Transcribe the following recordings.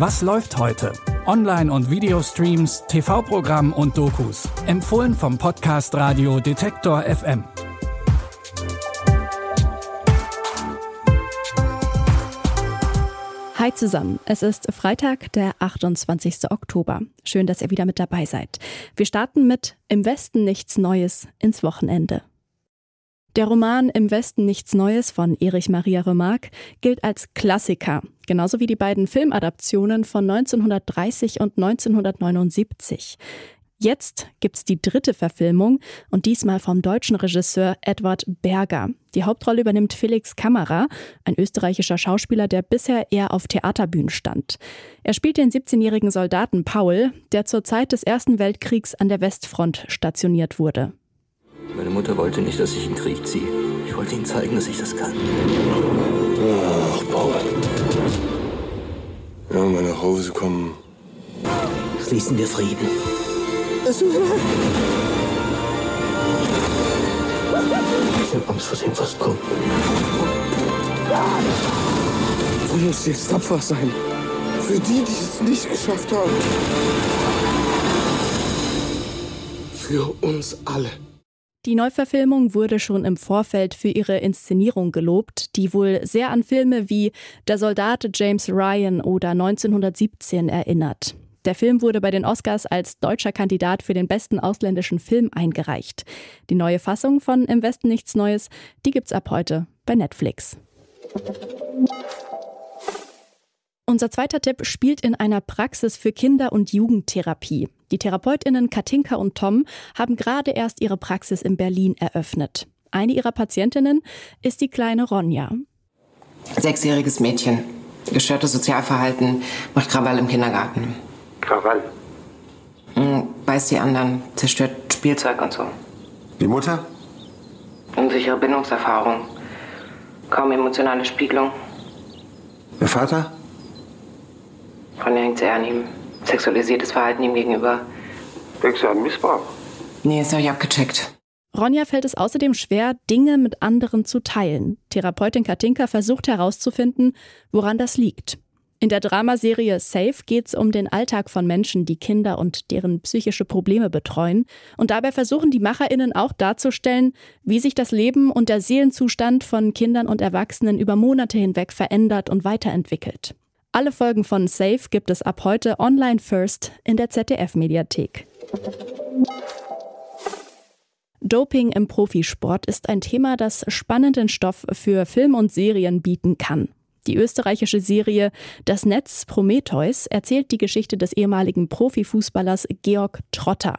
Was läuft heute? Online- und Videostreams, TV-Programm und Dokus. Empfohlen vom Podcast Radio Detektor FM. Hi zusammen, es ist Freitag, der 28. Oktober. Schön, dass ihr wieder mit dabei seid. Wir starten mit Im Westen nichts Neues ins Wochenende. Der Roman Im Westen nichts Neues von Erich Maria Remarque gilt als Klassiker, genauso wie die beiden Filmadaptionen von 1930 und 1979. Jetzt gibt's die dritte Verfilmung und diesmal vom deutschen Regisseur Edward Berger. Die Hauptrolle übernimmt Felix Kammerer, ein österreichischer Schauspieler, der bisher eher auf Theaterbühnen stand. Er spielt den 17-jährigen Soldaten Paul, der zur Zeit des Ersten Weltkriegs an der Westfront stationiert wurde. Meine Mutter wollte nicht, dass ich in den Krieg ziehe. Ich wollte ihnen zeigen, dass ich das kann. Ach, Paul. Ja, mal nach Hause kommen. Schließen wir Frieden. Ich hab Angst vor dem, was kommt. Du musst jetzt tapfer sein. Für die, die es nicht geschafft haben. Für uns alle. Die Neuverfilmung wurde schon im Vorfeld für ihre Inszenierung gelobt, die wohl sehr an Filme wie Der Soldat James Ryan oder 1917 erinnert. Der Film wurde bei den Oscars als deutscher Kandidat für den besten ausländischen Film eingereicht. Die neue Fassung von Im Westen nichts Neues, die gibt's ab heute bei Netflix. Unser zweiter Tipp spielt in einer Praxis für Kinder- und Jugendtherapie. Die TherapeutInnen Katinka und Tom haben gerade erst ihre Praxis in Berlin eröffnet. Eine ihrer Patientinnen ist die kleine Ronja. 6-jähriges Mädchen. Gestörtes Sozialverhalten, macht Krawall im Kindergarten. Krawall? Beißt die anderen, zerstört Spielzeug und so. Die Mutter? Unsichere Bindungserfahrung. Kaum emotionale Spiegelung. Der Vater? Ronja hängt sehr an ihm. Sexualisiertes Verhalten ihm gegenüber. Denkst du an Missbrauch? Nee, das habe ich abgecheckt. Ronja fällt es außerdem schwer, Dinge mit anderen zu teilen. Therapeutin Katinka versucht herauszufinden, woran das liegt. In der Dramaserie Safe geht es um den Alltag von Menschen, die Kinder und deren psychische Probleme betreuen. Und dabei versuchen die MacherInnen auch darzustellen, wie sich das Leben und der Seelenzustand von Kindern und Erwachsenen über Monate hinweg verändert und weiterentwickelt. Alle Folgen von Safe gibt es ab heute online first in der ZDF-Mediathek. Doping im Profisport ist ein Thema, das spannenden Stoff für Film und Serien bieten kann. Die österreichische Serie Das Netz Prometheus erzählt die Geschichte des ehemaligen Profifußballers Georg Trotter.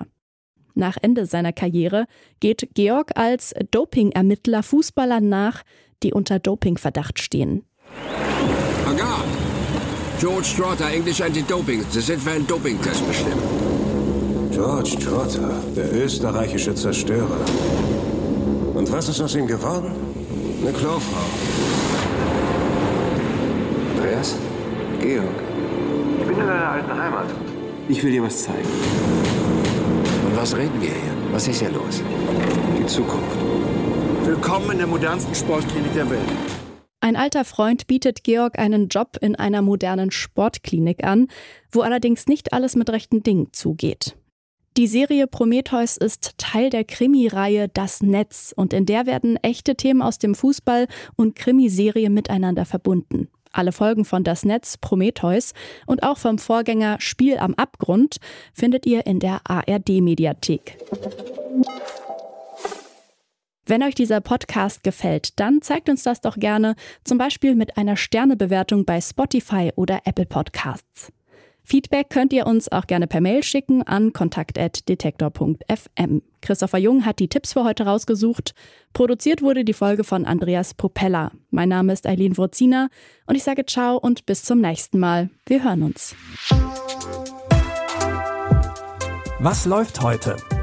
Nach Ende seiner Karriere geht Georg als Doping-Ermittler Fußballern nach, die unter Dopingverdacht stehen. Agar! George Trotter, Englisch Anti-Doping. Sie sind für einen Doping-Test bestimmt. George Trotter, der österreichische Zerstörer. Und was ist aus ihm geworden? Eine Klofrau. Andreas? Georg. Ich bin in deiner alten Heimat. Ich will dir was zeigen. Und was reden wir hier? Was ist hier los? Die Zukunft. Willkommen in der modernsten Sportklinik der Welt. Ein alter Freund bietet Georg einen Job in einer modernen Sportklinik an, wo allerdings nicht alles mit rechten Dingen zugeht. Die Serie Prometheus ist Teil der Krimi-Reihe Das Netz und in der werden echte Themen aus dem Fußball und Krimiserie miteinander verbunden. Alle Folgen von Das Netz Prometheus und auch vom Vorgänger Spiel am Abgrund findet ihr in der ARD-Mediathek. Wenn euch dieser Podcast gefällt, dann zeigt uns das doch gerne, zum Beispiel mit einer Sternebewertung bei Spotify oder Apple Podcasts. Feedback könnt ihr uns auch gerne per Mail schicken an kontakt@detektor.fm. Christopher Jung hat die Tipps für heute rausgesucht. Produziert wurde die Folge von Andreas Propeller. Mein Name ist Eileen Wurziner und ich sage ciao und bis zum nächsten Mal. Wir hören uns. Was läuft heute?